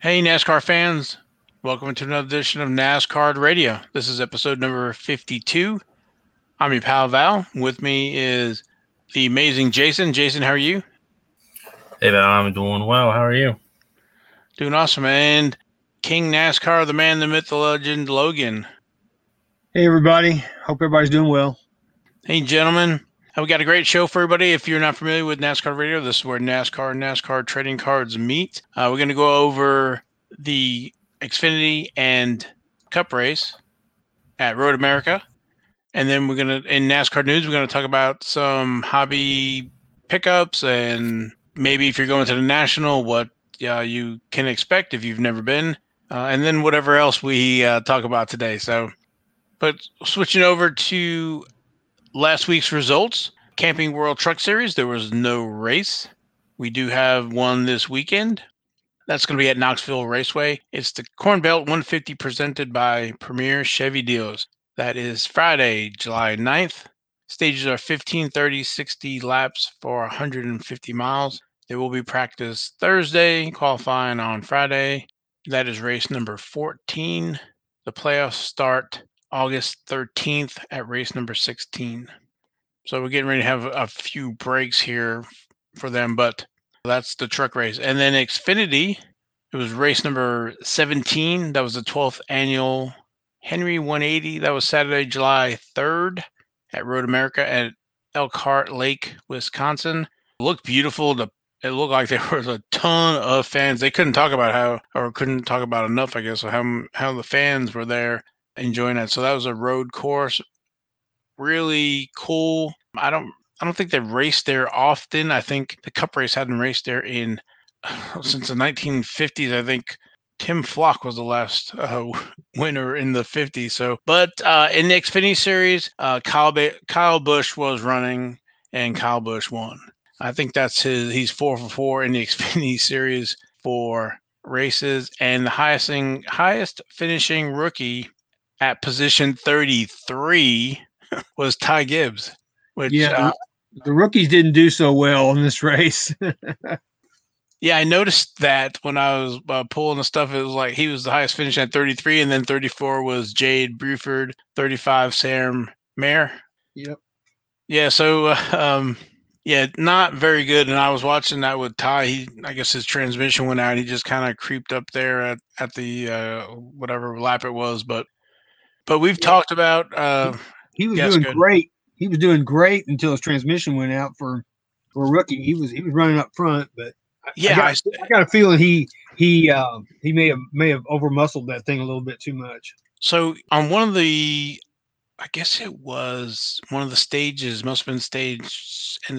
Hey, NASCAR fans. Welcome to another edition of NASCAR Radio. This is episode number 52. I'm your pal Val. With me is the amazing Jason. Jason, how are you? Hey, Val. I'm doing well. How are you? Doing awesome. And King NASCAR, the man, the myth, the legend, Logan. Hey, everybody. Hope everybody's doing well. Hey, gentlemen. We got a great show for everybody. If you're not familiar with NASCAR Radio, this is where NASCAR and NASCAR trading cards meet. We're going to go over the Xfinity and Cup race at Road America. And then we're going to, in NASCAR news, we're going to talk about some hobby pickups and maybe if you're going to the National, what you can expect if you've never been. And then whatever else we talk about today. So, but switching over to last week's results, Camping World Truck Series, there was no race. We do have one this weekend. That's going to be at Knoxville Raceway. It's the Corn Belt 150 presented by Premier Chevy Deals. That is Friday, July 9th. Stages are 15, 30, 60 laps for 150 miles. There will be practice Thursday, qualifying on Friday. That is race number 14. The playoffs start August 13th at race number 16. So we're getting ready to have a few breaks here for them, but that's the truck race. And then Xfinity, it was race number 17. That was the 12th annual Henry 180. That was Saturday, July 3rd at Road America at Elkhart Lake, Wisconsin. It looked beautiful. It looked like there was a ton of fans. They couldn't talk about enough, I guess, how the fans were there enjoying it. So that was a road course, really cool. I don't think they've raced there often. I think the Cup race hadn't raced there in since the 1950s. I think Tim Flock was the last winner in the 50s. So, but in the Xfinity series, Kyle Busch was running, and Kyle Busch won. I think that's he's 4 for 4 in the Xfinity series for races, and the highest finishing rookie at position 33 was Ty Gibbs. Which, the rookies didn't do so well in this race. Yeah, I noticed that when I was pulling the stuff. It was like he was the highest finish at 33, and then 34 was Jade Bruford, 35 Sam Mayer. Yep. Yeah, so, not very good. And I was watching that with Ty. I guess his transmission went out. He just kind of creeped up there at the whatever lap it was, But we've talked about he was doing great. He was doing great until his transmission went out for a rookie. He was running up front, but I got a feeling he may have overmuscled that thing a little bit too much. So on one of the, I guess it was one of the stages, must have been stage 1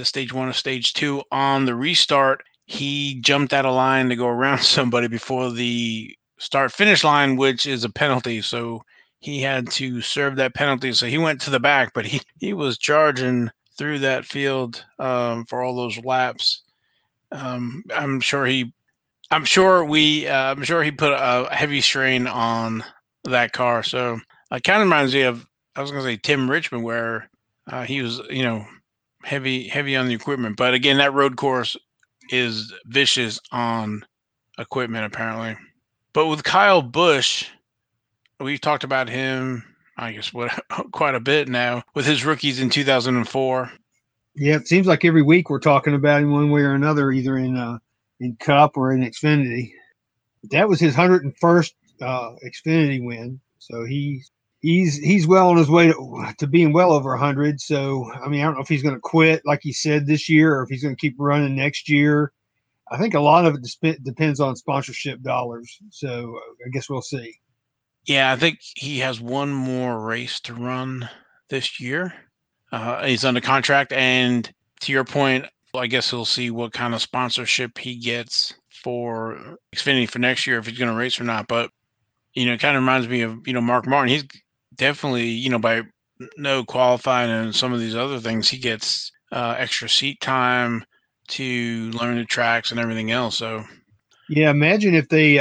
or stage 2 on the restart, he jumped out of line to go around somebody before the start finish line, which is a penalty. So he had to serve that penalty, so he went to the back, but he was charging through that field for all those laps. I'm sure he put a heavy strain on that car. So it kind of reminds me of, I was going to say Tim Richmond, where he was, heavy on the equipment. But again, that road course is vicious on equipment apparently. But with Kyle Busch, we've talked about him, I guess, quite a bit now with his rookies in 2004. Yeah, it seems like every week we're talking about him one way or another, either in Cup or in Xfinity. That was his 101st Xfinity win, so he's well on his way to being well over 100. So, I mean, I don't know if he's going to quit, like he said, this year, or if he's going to keep running next year. I think a lot of it depends on sponsorship dollars, so I guess we'll see. Yeah, I think he has one more race to run this year. He's under contract, and to your point, I guess we'll see what kind of sponsorship he gets for Xfinity for next year, if he's going to race or not. But, it kind of reminds me of, Mark Martin. He's definitely, by no qualifying and some of these other things, he gets extra seat time to learn the tracks and everything else, so... Yeah, imagine if they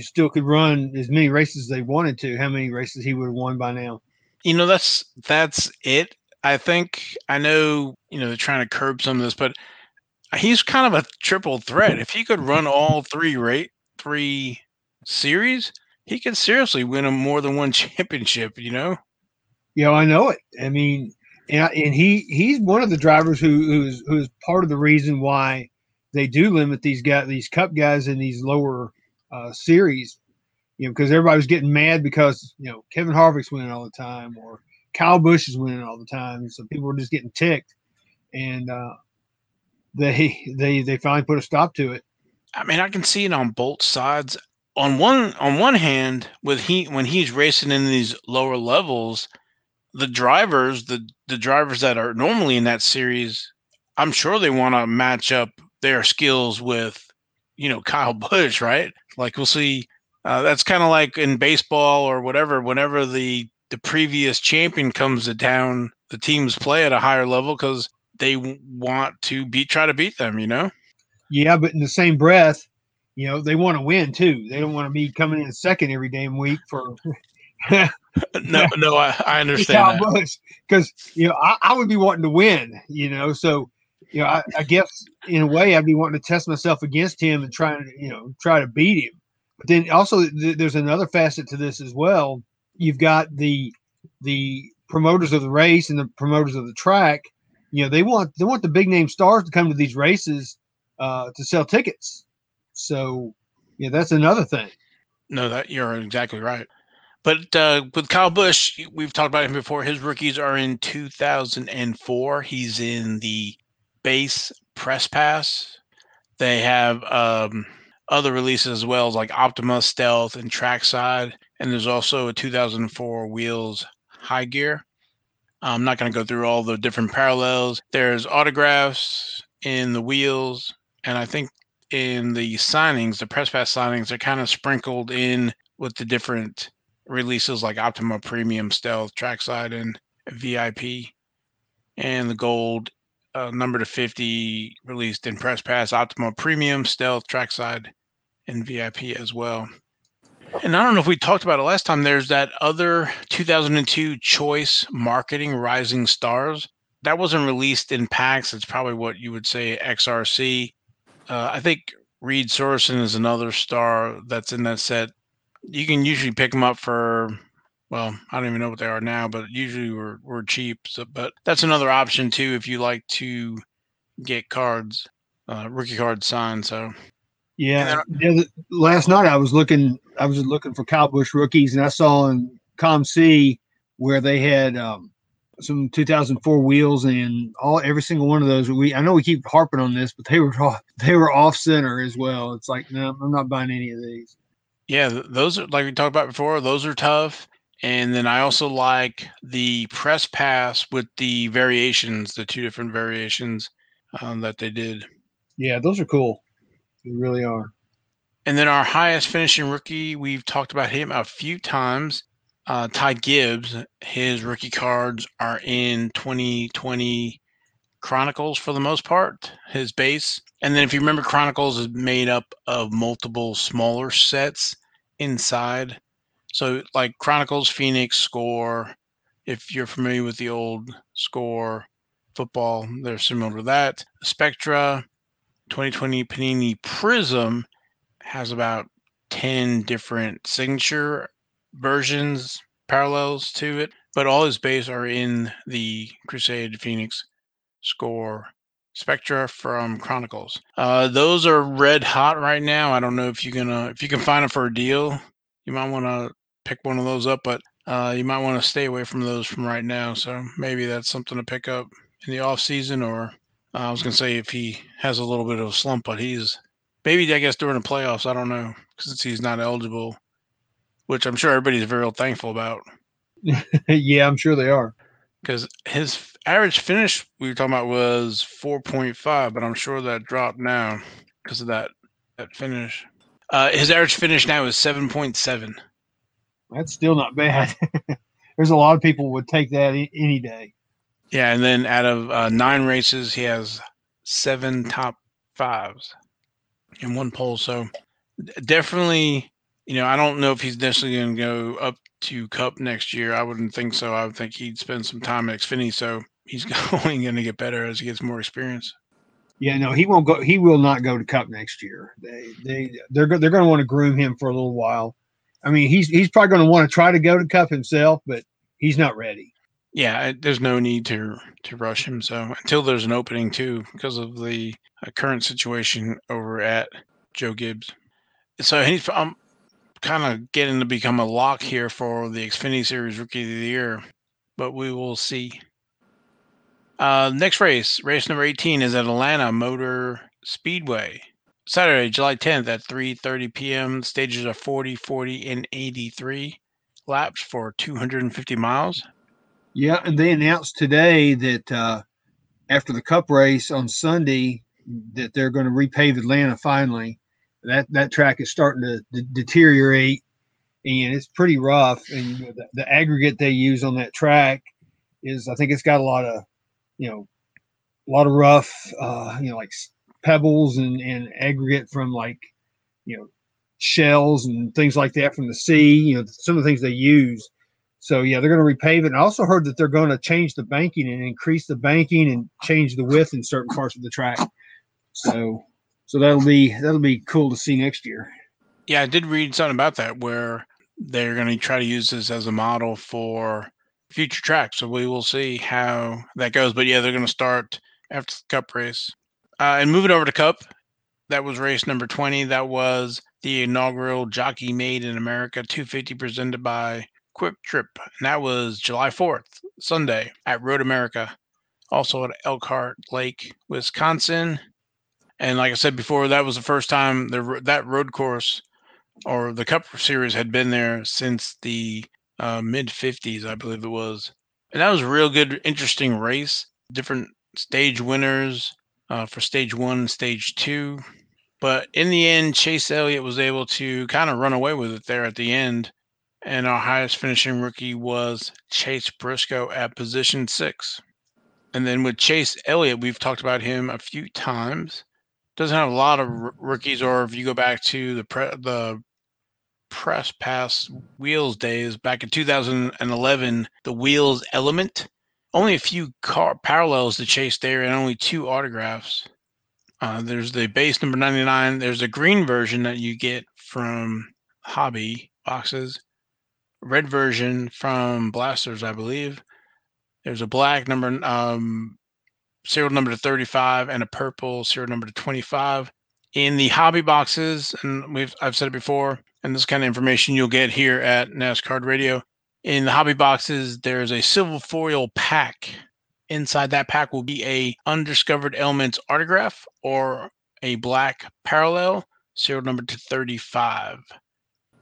still could run as many races as they wanted to, how many races he would have won by now. That's it. I think, I know, they're trying to curb some of this, but he's kind of a triple threat. If he could run all three series, he could seriously win him more than one championship, you know? Yeah, I know it. I mean, and he's one of the drivers who's part of the reason why they do limit these guys, these Cup guys in these lower series, you know, because everybody was getting mad because, you know, Kevin Harvick's winning all the time or Kyle Busch is winning all the time. So people were just getting ticked, and they finally put a stop to it. I mean, I can see it on both sides. On one hand, when he's racing in these lower levels, the drivers that are normally in that series, I'm sure they want to match up their skills with, you know, Kyle Busch, right? Like we'll see. That's kind of like in baseball or whatever. Whenever the previous champion comes to town, the teams play at a higher level because they want to try to beat them, you know? Yeah, but in the same breath, you know, they want to win too. They don't want to be coming in second every damn week for. no, I understand that. Because, you know, I would be wanting to win, you know, so, you know, I guess in a way I'd be wanting to test myself against him and try to beat him. But then also there's another facet to this as well. You've got the promoters of the race and the promoters of the track. You know, they want the big name stars to come to these races to sell tickets. So, yeah, that's another thing. No, that you're exactly right. But with Kyle Busch, we've talked about him before. His rookies are in 2004. He's in the base press pass. They have other releases as well, like Optima, Stealth, and Trackside. And there's also a 2004 Wheels High Gear. I'm not going to go through all the different parallels. There's autographs in the wheels, and I think in the signings, the press pass signings, are kind of sprinkled in with the different releases like Optima, Premium, Stealth, Trackside, and VIP, and the gold number to 50 released in press pass, Optima, Premium, Stealth, Trackside, and VIP as well. And I don't know if we talked about it last time. There's that other 2002 Choice Marketing Rising Stars. That wasn't released in packs. It's probably what you would say XRC. I think Reed Sorensen is another star that's in that set. You can usually pick them up for, well, I don't even know what they are now, but usually we're cheap. So, but that's another option too if you like to get cards, rookie cards signed. So. Yeah, last night I was looking for Kyle Busch rookies, and I saw on ComC where they had some 2004 wheels, and every single one of those. I know we keep harping on this, but they were off center as well. It's like, no, I'm not buying any of these. Yeah, those are, like we talked about before, those are tough. And then I also like the press pass with the variations, the two different variations that they did. Yeah, those are cool. They really are. And then our highest finishing rookie, we've talked about him a few times, Ty Gibbs. His rookie cards are in 2020 Chronicles for the most part, his base. And then if you remember, Chronicles is made up of multiple smaller sets inside. So like Chronicles, Phoenix, Score. If you're familiar with the old Score football, they're similar to that. Spectra. 2020 Panini Prism has about 10 different signature versions, parallels to it, but all his base are in the Crusade, Phoenix, Score, Spectra from Chronicles. Those are red hot right now. I don't know if you can find them for a deal, you might want to pick one of those up, but you might want to stay away from those from right now. So maybe that's something to pick up in the off season, or I was going to say if he has a little bit of a slump, but I guess during the playoffs, I don't know, since he's not eligible, which I'm sure everybody's very thankful about. Yeah, I'm sure they are. Because his average finish we were talking about was 4.5, but I'm sure that dropped now because of that finish. His average finish now is 7.7. That's still not bad. There's a lot of people would take that any day. Yeah, and then out of 9 races, he has 7 top 5s in one pole. So definitely, you know, I don't know if he's necessarily going to go up to Cup next year. I wouldn't think so. I would think he'd spend some time at Xfinity. So he's only going to get better as he gets more experience. Yeah, no, he won't go. He will not go to Cup next year. They're going to want to groom him for a little while. I mean, he's probably going to want to try to go to Cup himself, but he's not ready. Yeah, there's no need to rush him. So until there's an opening too, because of the current situation over at Joe Gibbs. So I'm kind of getting to become a lock here for the Xfinity Series Rookie of the Year, but we will see. Next race number 18 is at Atlanta Motor Speedway, Saturday, July 10th at 3:30 p.m. Stages are 40, 40, and 83 laps for 250 miles. Yeah, and they announced today that after the Cup race on Sunday that they're going to repave Atlanta finally. That track is starting to deteriorate, and it's pretty rough. And the aggregate they use on that track is, I think it's got a lot of rough, like pebbles and aggregate from shells and things like that from the sea, some of the things they use. So, yeah, they're going to repave it. And I also heard that they're going to change the banking and increase the banking and change the width in certain parts of the track. So that'll be cool to see next year. Yeah, I did read something about that where they're going to try to use this as a model for future tracks. So we will see how that goes. But, yeah, they're going to start after the Cup race. And moving over to Cup, that was race number 20. That was the inaugural Jockey Made in America 250 presented by Quick Trip, and that was July 4th, Sunday, at Road America, also at Elkhart Lake, Wisconsin. And like I said before, that was the first time that road course or the Cup Series had been there since the mid-50s, I believe it was. And that was a real good, interesting race. Different stage winners for stage one and stage two. But in the end, Chase Elliott was able to kind of run away with it there at the end. And our highest finishing rookie was Chase Briscoe at position 6. And then with Chase Elliott, we've talked about him a few times. Doesn't have a lot of rookies, or if you go back to the press pass wheels days back in 2011, the wheels element. Only a few parallels to Chase there, and only 2 autographs. There's the base number 99. There's a green version that you get from hobby boxes. Red version from Blasters, I believe. There's a black number, serial number to 35, and a purple serial number to 25. In the hobby boxes, and I've said it before, and this kind of information you'll get here at NASCAR Radio. In the hobby boxes, there's a silver foil pack. Inside that pack will be a Undiscovered Elements autograph or a black parallel, serial number to 35.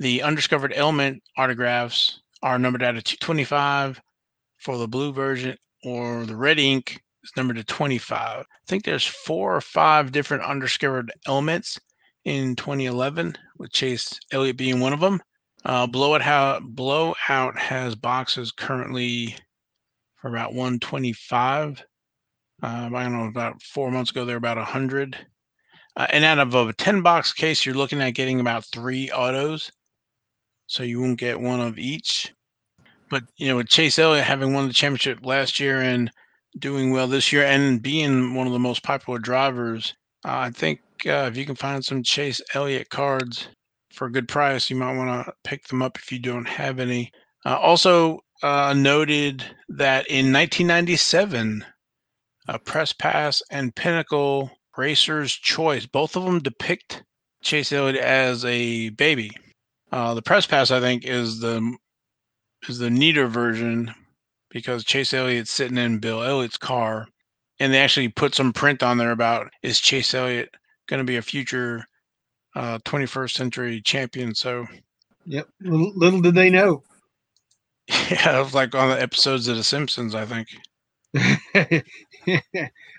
The Undiscovered Element autographs are numbered out of 225 for the blue version, or the red ink is numbered to 25. I think there's 4 or 5 different Undiscovered Elements in 2011, with Chase Elliott being one of them. Blowout has boxes currently for about 125. I don't know, about 4 months ago, they're about 100. And out of a 10-box case, you're looking at getting about 3 autos. So you won't get one of each. But, with Chase Elliott having won the championship last year and doing well this year and being one of the most popular drivers, I think if you can find some Chase Elliott cards for a good price, you might want to pick them up if you don't have any. Also noted that in 1997, Press Pass and Pinnacle Racer's Choice, both of them depict Chase Elliott as a baby. The Press Pass, I think, is the neater version because Chase Elliott's sitting in Bill Elliott's car, and they actually put some print on there about, is Chase Elliott going to be a future 21st century champion? So, yep. Little did they know. Yeah, it was like on the episodes of The Simpsons, I think.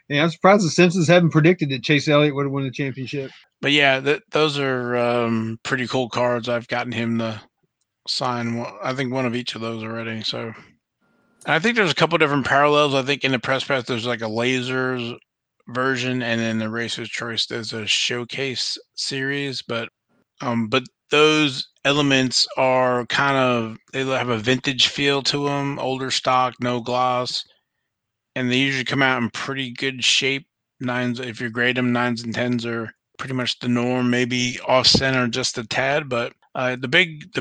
Yeah, I'm surprised the Simpsons haven't predicted that Chase Elliott would have won the championship. But yeah, those are pretty cool cards. I've gotten him to sign one, I think one of each of those already. So, and I think there's a couple different parallels. I think in the press pass there's like a Lasers version, and in the Racer's Choice there's a Showcase series. But those elements are they have a vintage feel to them, older stock, no gloss. And they usually come out in pretty good shape nines, if you grade them, nines and tens are pretty much the norm, maybe off center just a tad. But the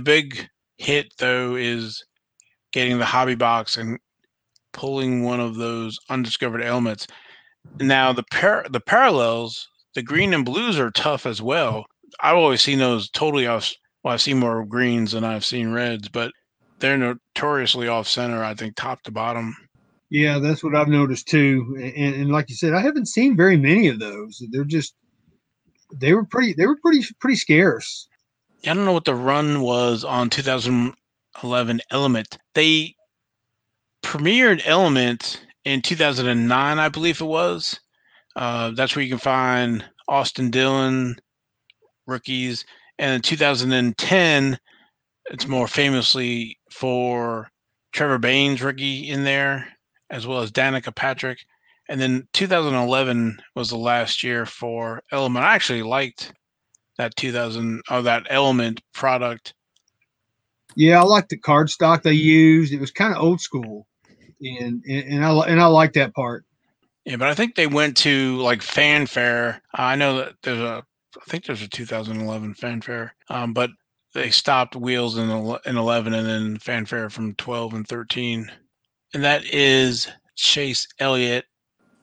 big hit though is getting the hobby box and pulling one of those undiscovered elements. Now the parallels, the green and blues are tough as well. I've always seen those totally off. Well, I've seen more greens than I've seen reds, but they're notoriously off center, I think, top to bottom. Yeah, that's what I've noticed too. And like you said, I haven't seen very many of those. They were pretty scarce. I don't know what the run was on 2011 Element. They premiered Element in 2009, I believe it was. That's where you can find Austin Dillon rookies. And in 2010, it's more famously for Trevor Baines rookie in there, as well as Danica Patrick. And then 2011 was the last year for Element. I actually liked that Element product. Yeah, I liked the cardstock they used. It was kind of old school, and I like that part. Yeah, but I think they went to like Fanfare. I know that there's a 2011 Fanfare, but they stopped Wheels in 11 and then Fanfare from 12 and 13, and that is Chase Elliott.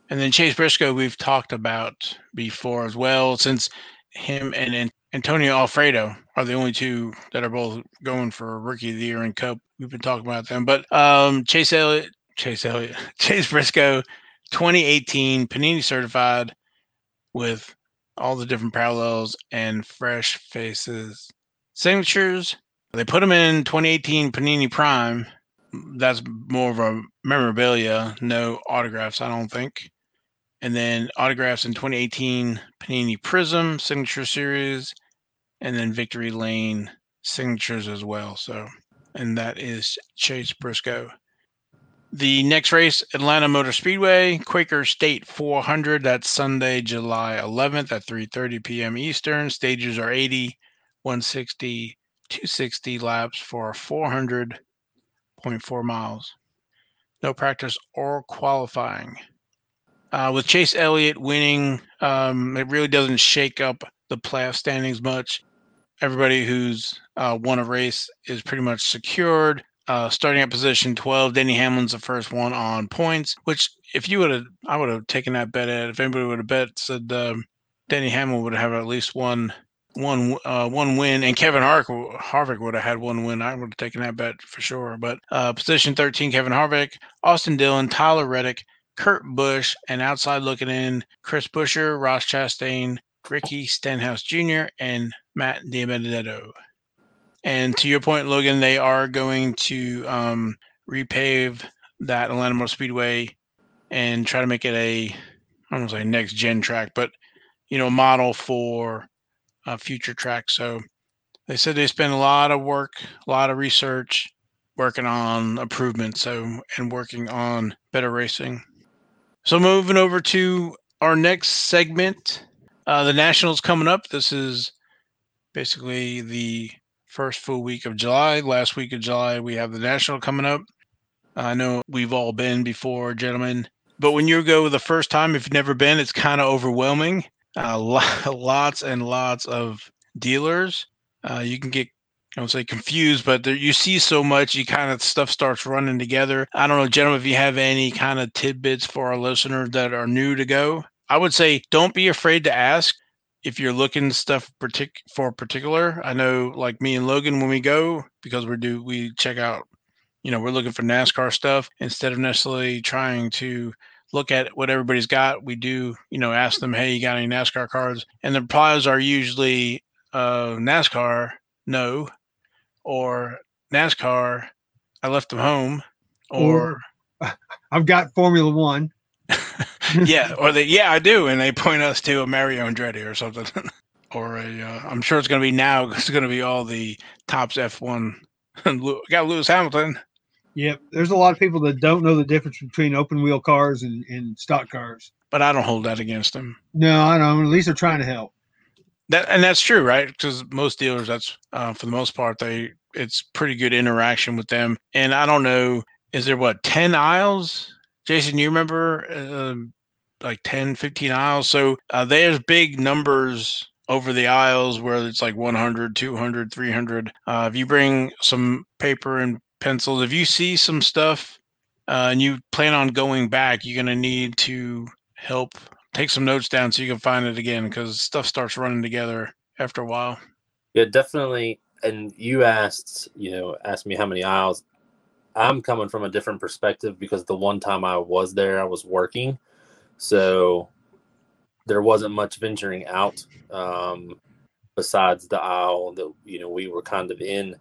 And then Chase Briscoe, we've talked about before as well, since him and Antonio Alfredo are the only two that are both going for Rookie of the Year and Cup. We've been talking about them. But Chase Briscoe, 2018, Panini certified with all the different parallels and fresh faces signatures. They put them in 2018 Panini Prime. That's more of a memorabilia, no autographs, I don't think. And then autographs in 2018, Panini Prism Signature Series, and then Victory Lane Signatures as well. So, and that is Chase Briscoe. The next race, Atlanta Motor Speedway, Quaker State 400. That's Sunday, July 11th at 3:30 p.m. Eastern. Stages are 80, 160, 260 laps for 400.4 miles. No practice or qualifying. With Chase Elliott winning, it really doesn't shake up the playoff standings much. Everybody who's won a race is pretty much secured. Starting at position 12, Denny Hamlin's the first one on points, which I would have taken that bet at. If anybody would have said Denny Hamlin would have at least one win, and Kevin Harvick would have had one win. I would have taken that bet for sure. But position 13, Kevin Harvick, Austin Dillon, Tyler Reddick, Kurt Busch, and outside looking in, Chris Buescher, Ross Chastain, Ricky Stenhouse Jr., and Matt DiBenedetto. And to your point, Logan, they are going to repave that Atlanta Motor Speedway and try to make it a, I don't want to say next gen track, but model for a future track. So they said they spend a lot of work, a lot of research, working on improvements, and working on better racing. So moving over to our next segment, the Nationals coming up. This is basically the first full week of July. Last week of July, we have the National coming up. I know we've all been before, gentlemen, but when you go the first time, if you've never been, it's kind of overwhelming. Lots and lots of dealers. You can get, I don't say confused, but there, you see so much, you kind of stuff starts running together. I don't know, gentlemen, if you have any kind of tidbits for our listeners that are new to go. I would say don't be afraid to ask if you're looking stuff for particular. I know, like me and Logan, when we go, because we check out, we're looking for NASCAR stuff instead of necessarily trying to look at what everybody's got. We do, ask them, hey, you got any NASCAR cards? And the replies are usually NASCAR, no. Or NASCAR, I left them home, or I've got Formula One. Yeah, or I do, and they point us to a Mario Andretti or something, or I'm sure it's going to be all the tops F1. Got Lewis Hamilton. Yep, there's a lot of people that don't know the difference between open wheel cars and stock cars. But I don't hold that against them. No, I don't. At least they're trying to help. And that's true, right? Because most dealers, that's for the most part, it's pretty good interaction with them. And I don't know, is there 10 aisles? Jason, you remember like 10, 15 aisles. So there's big numbers over the aisles where it's like 100, 200, 300. If you bring some paper and pencils, if you see some stuff and you plan on going back, you're going to need to help take some notes down so you can find it again, because stuff starts running together after a while. Yeah, definitely. And you asked me how many aisles. I'm coming from a different perspective because the one time I was there, I was working. So there wasn't much venturing out besides the aisle that, we were kind of in.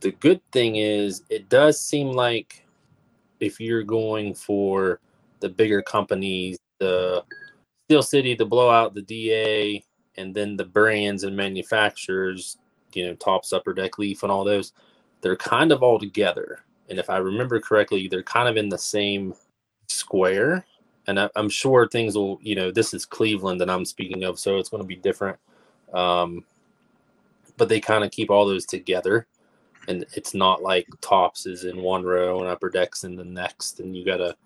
The good thing is it does seem like if you're going for the bigger companies, the Steel City, the Blowout, the DA, and then the brands and manufacturers, Topps, Upper Deck, Leaf, and all those, they're kind of all together. And if I remember correctly, they're kind of in the same square. And I'm sure things will, this is Cleveland that I'm speaking of, so it's going to be different. But they kind of keep all those together. And it's not like Topps is in one row and Upper Deck's in the next, and you got to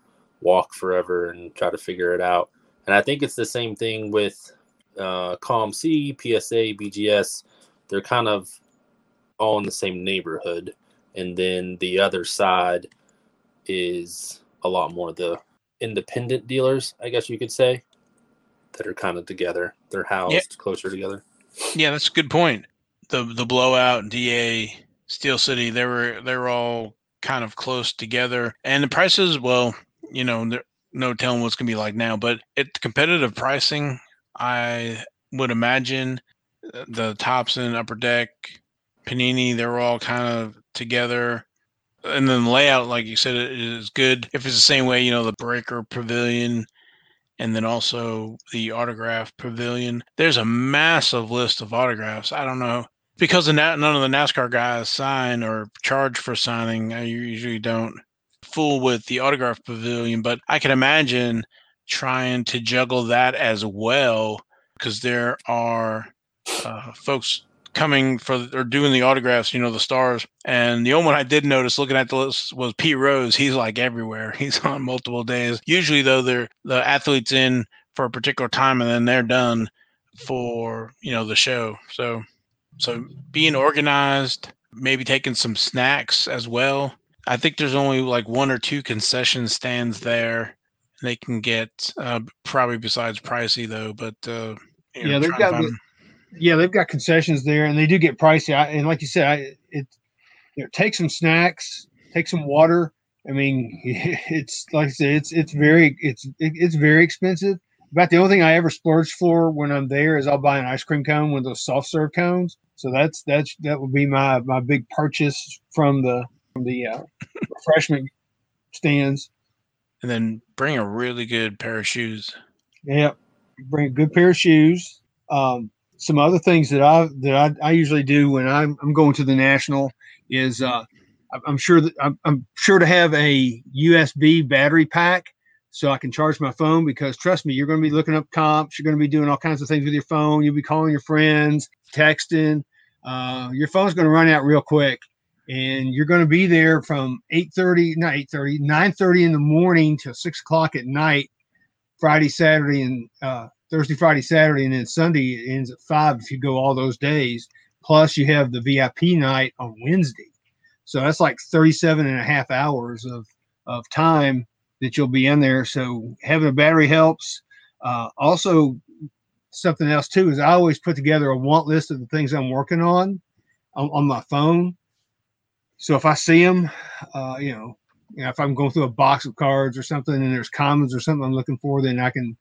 walk forever and try to figure it out. And I think it's the same thing with ComC, PSA, BGS. They're kind of all in the same neighborhood. And then the other side is a lot more the independent dealers, I guess you could say, that are kind of together. They're housed closer together. Yeah, that's a good point. The Blowout, DA, Steel City, they were all kind of close together. And the prices, well, no telling what's going to be like now, but it's competitive pricing. I would imagine the Topps and Upper Deck, Panini, they're all kind of together. And then the layout, like you said, it is good. If it's the same way, the Breaker Pavilion and then also the Autograph Pavilion. There's a massive list of autographs. I don't know. Because none of the NASCAR guys sign or charge for signing, I usually don't fool with the Autograph Pavilion. But I can imagine trying to juggle that as well, because there are folks coming for or doing the autographs, the stars. And the only one I did notice looking at the list was Pete Rose. He's like everywhere. He's on multiple days. Usually, though, the athlete's in for a particular time and then they're done for, the show. So being organized, maybe taking some snacks as well. I think there's only like one or two concession stands there. They can get probably besides pricey, though. But they've got concessions there, and they do get pricey. And like you said, take some snacks, take some water. I mean, it's like I said, it's very expensive. About the only thing I ever splurge for when I'm there is I'll buy an ice cream cone, one of those soft serve cones. So that would be my big purchase from the refreshment stands. And then bring a really good pair of shoes. Yeah, bring a good pair of shoes. Some other things that I usually do when I'm going to the national is I'm sure to have a USB battery pack so I can charge my phone, because trust me, you're going to be looking up comps. You're going to be doing all kinds of things with your phone. You'll be calling your friends, texting. Your phone's going to run out real quick, and you're going to be there from 9:30 in the morning till 6:00 at night, Friday, Saturday, and Thursday, Friday, Saturday, and then Sunday it ends at 5 if you go all those days. Plus, you have the VIP night on Wednesday. So that's like 37 and a half hours of time that you'll be in there. So having a battery helps. Also, something else too is I always put together a want list of the things I'm working on my phone. So if I see them, if I'm going through a box of cards or something and there's commons or something I'm looking for, then I can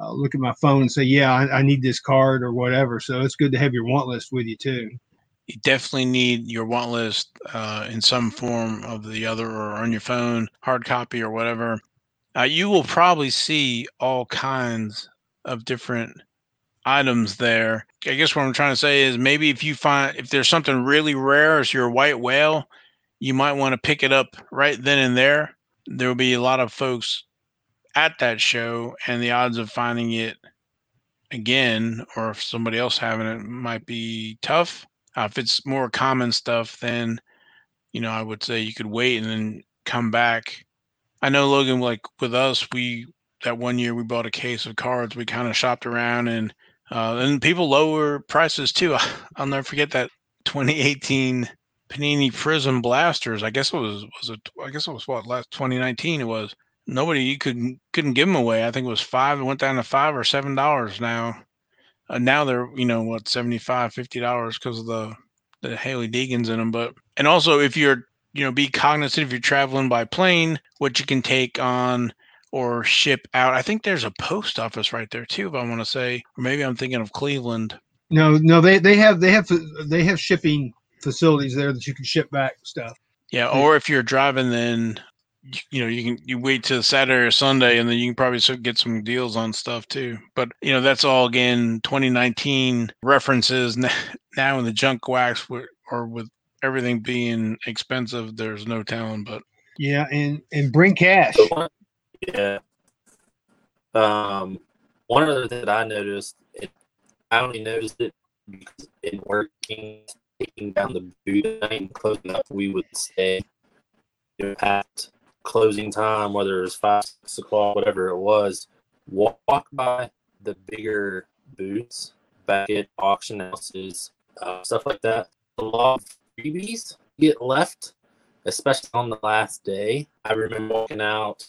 look at my phone and say, yeah, I need this card or whatever. So it's good to have your want list with you too. You definitely need your want list in some form of the other, or on your phone, hard copy or whatever. You will probably see all kinds of different items there. I guess what I'm trying to say is maybe if there's something really rare as your white whale, you might want to pick it up right then and there. There will be a lot of folks at that show, and the odds of finding it again, or if somebody else having it, might be tough. If it's more common stuff, then, I would say you could wait and then come back. I know, Logan, like with us, we that one year we bought a case of cards. We kind of shopped around, and people lower prices too. I'll never forget that 2018 Panini Prism blasters. I guess it was what, last 2019 it was. Nobody, you couldn't give them away. I think it was $5. It went down to $5 or $7 now. Now they're, what, $75, $50 because of the Haley Deegans in them. But, and also if you're, be cognizant if you're traveling by plane, what you can take on or ship out. I think there's a post office right there too, if I want to say, or maybe I'm thinking of Cleveland. No, they have shipping facilities there that you can ship back stuff. Yeah. Or if you're driving, then, you wait till Saturday or Sunday, and then you can probably get some deals on stuff too. But, that's all, again, 2019 references. Now in the junk wax, or with everything being expensive, there's no telling. But yeah, and bring cash. Yeah. One other thing that I noticed, I only noticed it because in working, taking down the booth and closing up, we would stay past closing time, whether it was 5, 6 o'clock, whatever it was, walk by the bigger booths, Beckett, auction houses, stuff like that. A lot of freebies get left, especially on the last day. I remember walking out,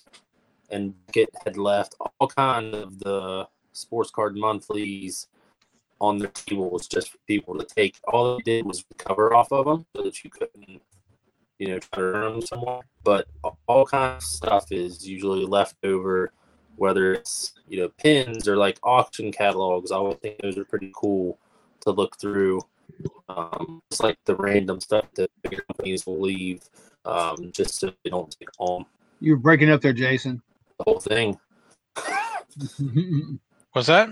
and Beckett had left all kinds of the sports card monthlies on their tables just for people to take. All they did was cover off of them so that you couldn't, try to earn them somewhere. But all kinds of stuff is usually left over, whether it's, pins or like auction catalogs. I would think those are pretty cool to look through. It's like the random stuff that bigger companies will leave just so they don't take home. You were breaking up there, Jason. The whole thing. What's that?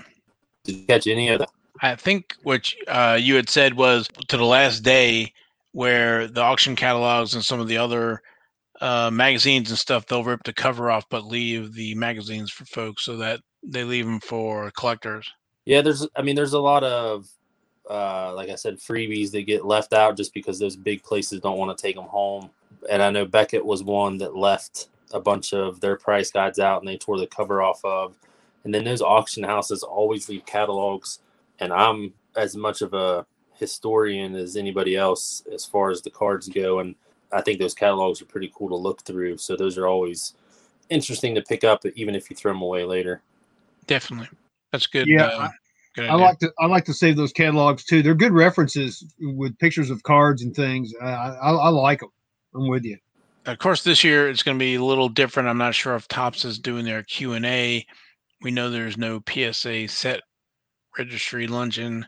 Did you catch any of that? I think what you had said was to the last day, where the auction catalogs and some of the other magazines and stuff, they'll rip the cover off but leave the magazines for folks so that they leave them for collectors. Yeah, there's a lot of, like I said, freebies that get left out just because those big places don't want to take them home. And I know Beckett was one that left a bunch of their price guides out and they tore the cover off of. And then those auction houses always leave catalogs. And I'm as much of a historian as anybody else as far as the cards go, and I think those catalogs are pretty cool to look through, so those are always interesting to pick up even if you throw them away later. Definitely. That's good. Yeah, good idea. I like to save those catalogs too. They're good references with pictures of cards and things. I like them. I'm with you. Of course, this year it's going to be a little different. I'm not sure if Topps is doing their Q&A. We know there's no PSA set registry luncheon.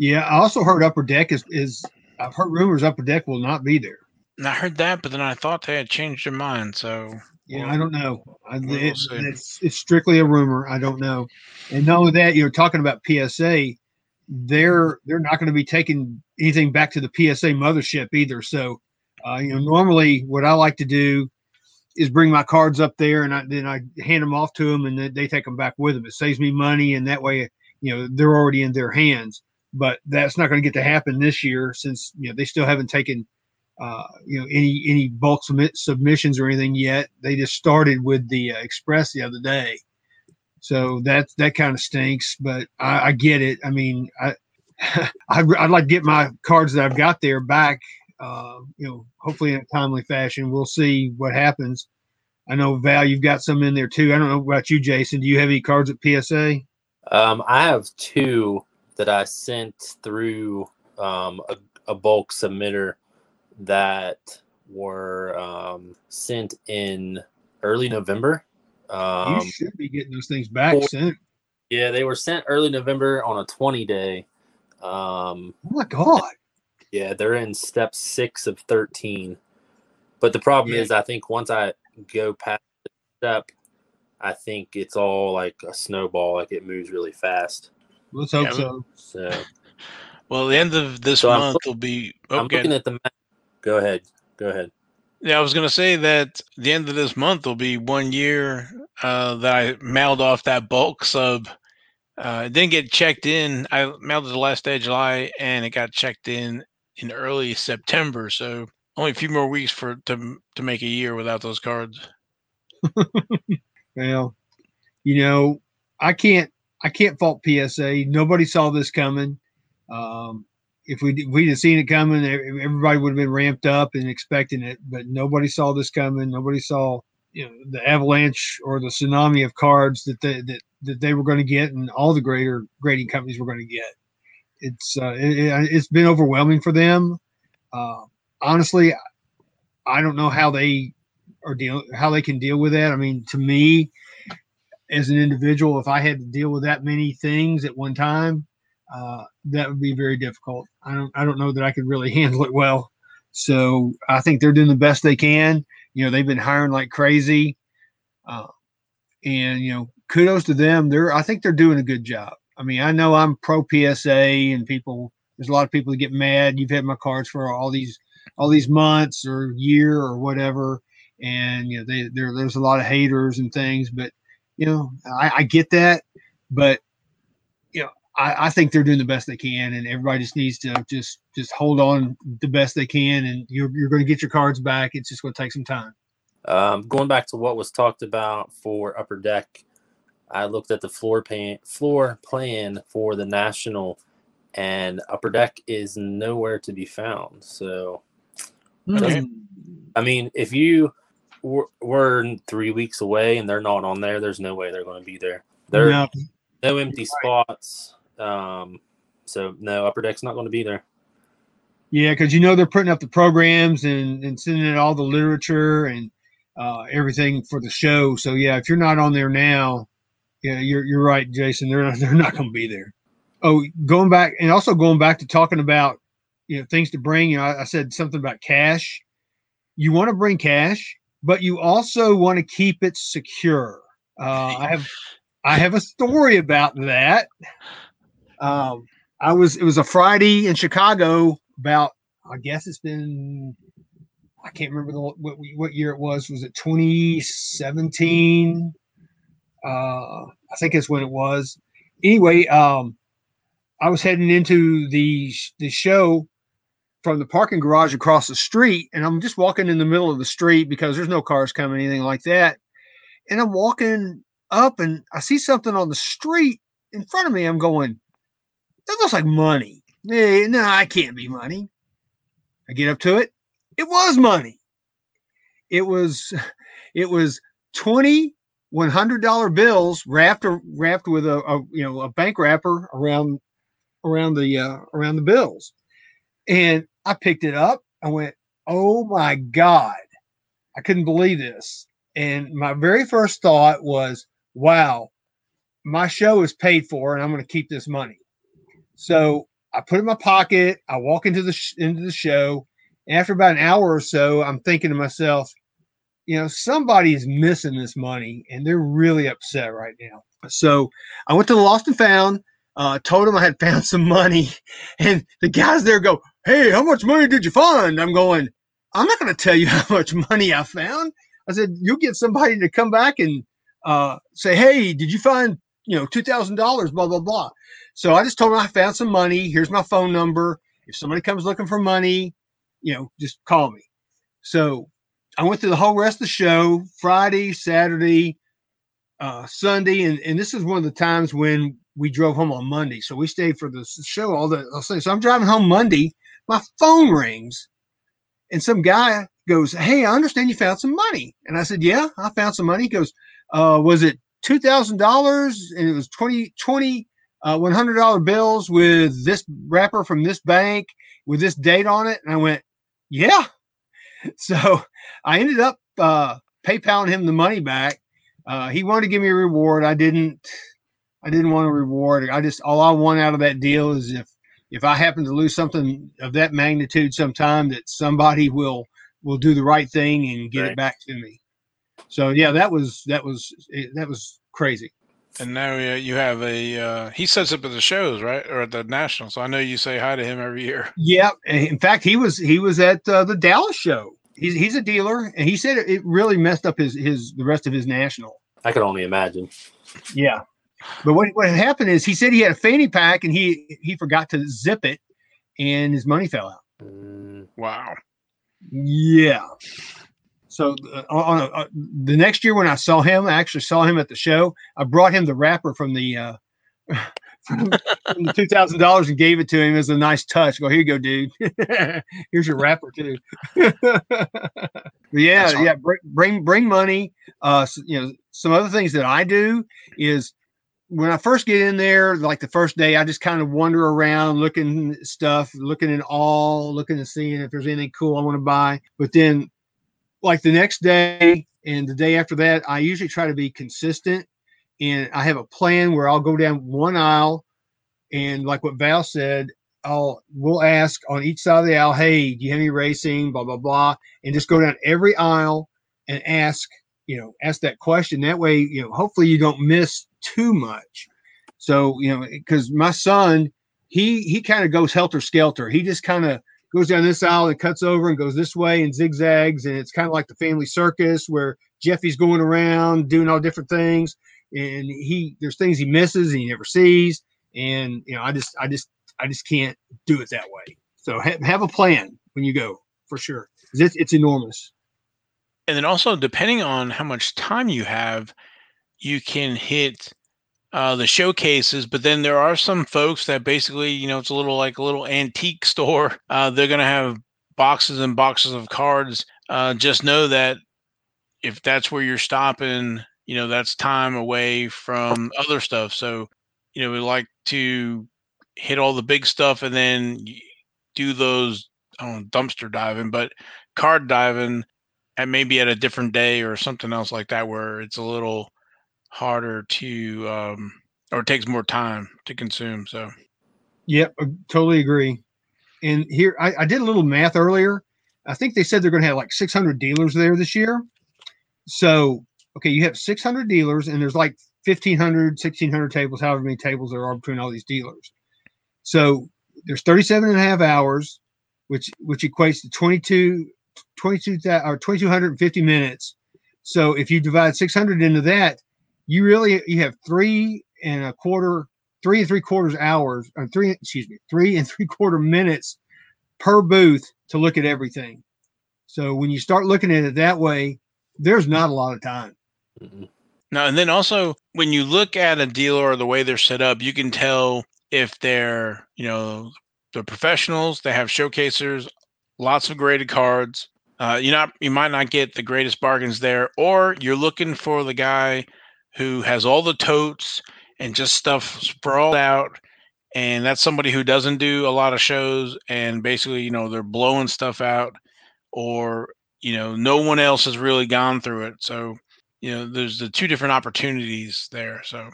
Yeah, I also heard Upper Deck is. I've heard rumors Upper Deck will not be there. And I heard that, but then I thought they had changed their mind. So yeah, I don't know. It's strictly a rumor. I don't know. And not only that, talking about PSA, they're not going to be taking anything back to the PSA mothership either. So normally what I like to do is bring my cards up there, and then I hand them off to them, and they take them back with them. It saves me money, and that way they're already in their hands. But that's not going to get to happen this year since they still haven't taken any bulk submissions or anything yet. They just started with the Express the other day, so that kind of stinks. But I get it. I mean, I'd like to get my cards that I've got there back. Hopefully in a timely fashion. We'll see what happens. I know Val, you've got some in there too. I don't know about you, Jason. Do you have any cards at PSA? I have two that I sent through a bulk submitter that were sent in early November. You should be getting those things back soon. Yeah, they were sent early November on a 20-day. Oh, my God. Yeah, they're in step 6 of 13. But the problem is, I think once I go past the step, I think it's all like a snowball. Like, it moves really fast. Let's hope so. Well, the end of this month will be... Oh, I'm looking at the map. Go ahead. Yeah, I was going to say that the end of this month will be 1 year that I mailed off that bulk sub. It didn't get checked in. I mailed it the last day of July, and it got checked in early September. So only a few more weeks to make a year without those cards. Well... you know, I can't fault PSA. Nobody saw this coming. If we'd have seen it coming, everybody would have been ramped up and expecting it, but nobody saw this coming. Nobody saw, you know, the avalanche or the tsunami of cards that they were going to get, and all the greater grading companies were going to get. It's been overwhelming for them. Honestly, I don't know how they can deal with that. I mean, to me, as an individual, if I had to deal with that many things at one time, that would be very difficult. I don't know that I could really handle it well. So I think they're doing the best they can. You know, they've been hiring like crazy, and you know, kudos to them. I think they're doing a good job. I mean, I know I'm pro PSA, and people, there's a lot of people that get mad. You've had my cards for all these months or year or whatever, and you know, there's a lot of haters and things. But you know, I get that, but you know, I think they're doing the best they can, and everybody just needs to just hold on the best they can, and you're going to get your cards back. It's just going to take some time. Going back to what was talked about for Upper Deck, I looked at the floor plan for the National, and Upper Deck is nowhere to be found. So, I mean, if you were 3 weeks away and they're not on there, there's no way they're going to be there. No empty spots. So, no, Upper Deck's not going to be there. Yeah, because, you know, they're putting up the programs and sending in all the literature and everything for the show. So, yeah, if you're not on there now, yeah, you're right, Jason. They're not going to be there. Oh, going back to talking about, you know, things to bring. You know, I said something about cash. You want to bring cash, but you also want to keep it secure. I have a story about that. It was a Friday in Chicago about, I guess it's been, I can't remember what year it was. Was it 2017? I think that's when it was. Anyway, I was heading into the show from the parking garage across the street, and I'm just walking in the middle of the street because there's no cars coming, anything like that. And I'm walking up, and I see something on the street in front of me. I'm going, that looks like money. Hey, no, it can't be money. I get up to it. It was money. It was 20 $100 bills wrapped with a bank wrapper around the bills. And I picked it up. I went, oh my God, I couldn't believe this. And my very first thought was, wow, my show is paid for and I'm going to keep this money. So I put it in my pocket. I walk into the show. And after about an hour or so, I'm thinking to myself, you know, somebody's missing this money, and they're really upset right now. So I went to the Lost and Found, told them I had found some money, and the guys there go, hey, how much money did you find? I'm going, I'm not going to tell you how much money I found. I said, you'll get somebody to come back and say, hey, did you find, you know, $2,000, blah, blah, blah. So I just told them I found some money. Here's my phone number. If somebody comes looking for money, you know, just call me. So I went through the whole rest of the show, Friday, Saturday, Sunday, and this is one of the times when we drove home on Monday. So we stayed for the show all Sunday. So I'm driving home Monday. My phone rings, and some guy goes, hey, I understand you found some money. And I said, yeah, I found some money. He goes, was it $2,000? And it was 20 $100 bills with this wrapper from this bank with this date on it. And I went, yeah. So I ended up PayPaling him the money back. He wanted to give me a reward. I didn't want a reward. All I want out of that deal is if I happen to lose something of that magnitude sometime, that somebody will do the right thing and get it back to me. So yeah, that was crazy. And now you have he sets up at the shows, right, or at the National. So I know you say hi to him every year. Yeah, in fact, he was at the Dallas show. He's a dealer, and he said it really messed up the rest of his National. I could only imagine. Yeah, but what happened is he said he had a fanny pack and he forgot to zip it, and his money fell out. Wow. Yeah. So the next year when I saw him, I actually saw him at the show. I brought him the wrapper from the from the $2,000 and gave it to him as a nice touch. I go, here you go, dude. Here's your wrapper too. Yeah. Bring money. You know, some other things that I do is when I first get in there, like the first day, I just kind of wander around looking at stuff, looking in awe, looking and seeing if there's anything cool I want to buy. But then like the next day and the day after that, I usually try to be consistent. And I have a plan where I'll go down one aisle, and like what Val said, we'll ask on each side of the aisle, hey, do you have any racing, blah, blah, blah, and just go down every aisle and ask that question. That way, hopefully you don't miss too much. So, because my son, he kind of goes helter-skelter. He just kind of goes down this aisle and cuts over and goes this way and zigzags, and it's kind of like the family circus where Jeffy's going around doing all different things. And there's things he misses and he never sees, and I just can't do it that way. So have a plan when you go, for sure. It's enormous. And then also, depending on how much time you have, you can hit the showcases. But then there are some folks that basically, it's a little antique store. They're gonna have boxes and boxes of cards. Just know that if that's where you're stopping, that's time away from other stuff. So, we like to hit all the big stuff and then do those, I don't know, dumpster diving, but card diving at maybe at a different day or something else like that, where it's a little harder to, or it takes more time to consume. So. Yep. I totally agree. And here, I did a little math earlier. I think they said they're going to have like 600 dealers there this year. So, okay, you have 600 dealers, and there's like 1,500, 1,600 tables, however many tables there are between all these dealers. So there's 37 and a half hours, which equates to 2,250 minutes. So if you divide 600 into that, you have 3 3/4 minutes per booth to look at everything. So when you start looking at it that way, there's not a lot of time. No, and then also when you look at a dealer or the way they're set up, you can tell if they're, the professionals. They have showcasers, lots of graded cards. You might not get the greatest bargains there, or you're looking for the guy who has all the totes and just stuff sprawled out, and that's somebody who doesn't do a lot of shows and basically, they're blowing stuff out, or no one else has really gone through it. So. There's the two different opportunities there. So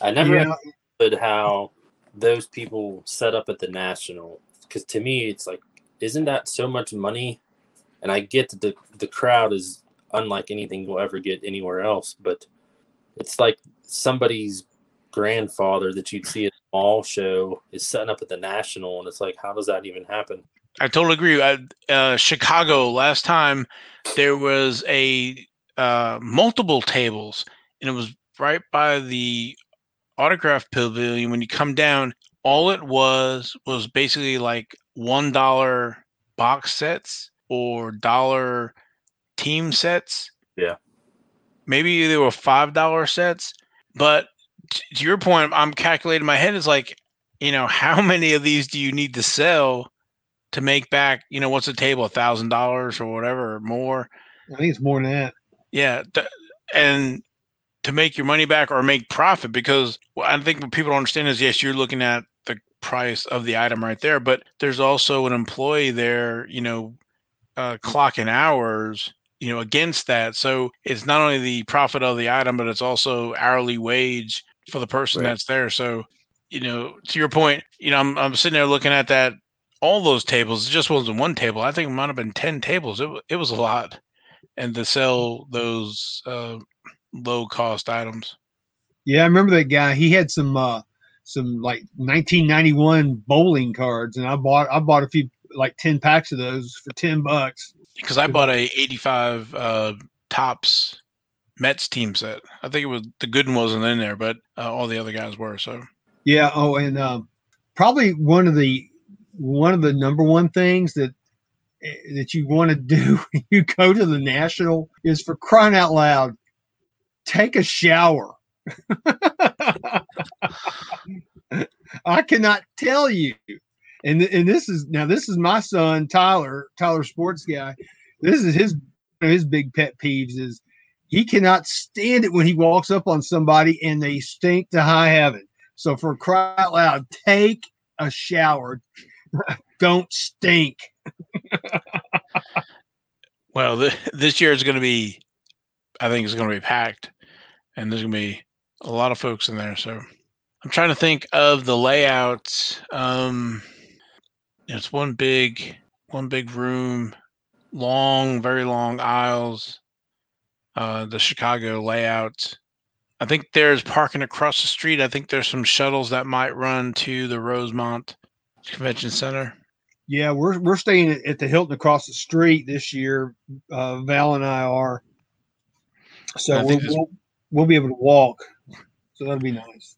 I never understood how those people set up at the National, because to me it's like, isn't that so much money? And I get that the crowd is unlike anything we'll ever get anywhere else, but it's like somebody's grandfather that you'd see at the mall show is setting up at the National, and it's like, how does that even happen? I totally agree. Chicago last time there was a multiple tables, and it was right by the autograph pavilion. When you come down, all it was basically like $1 box sets or $1 team sets. Yeah, maybe there were $5 sets. But to your point, I'm calculating in my head, it's like, how many of these do you need to sell to make back? What's a table, $1,000 or whatever, or more? I think it's more than that. Yeah, and to make your money back or make profit, because I think what people don't understand is, yes, you're looking at the price of the item right there, but there's also an employee there, clocking hours, against that. So it's not only the profit of the item, but it's also hourly wage for the person that's there. So, to your point, I'm sitting there looking at that, all those tables. It just wasn't one table. I think it might have been 10 tables. It was a lot. And to sell those low-cost items. Yeah, I remember that guy. He had some like 1991 bowling cards, and I bought a few, like 10 packs of those for $10. Because I bought a 85 Topps Mets team set. I think it was the Gooden wasn't in there, but all the other guys were. So yeah. Oh, and probably one of the number one things that that you want to do when you go to the National is, for crying out loud, take a shower. I cannot tell you. And this is my son, Tyler, sports guy. This is his big pet peeves is he cannot stand it when he walks up on somebody and they stink to high heaven. So for crying out loud, take a shower. Don't stink. Well, this year is going to be, I think it's going to be packed, and there's going to be a lot of folks in there. So I'm trying to think of the layouts. It's one big room, long, very long aisles. The Chicago layout. I think there's parking across the street. I think there's some shuttles that might run to the Rosemont Convention Center. Yeah, we're staying at the Hilton across the street this year. Val and I are, so we'll be able to walk. So that'll be nice.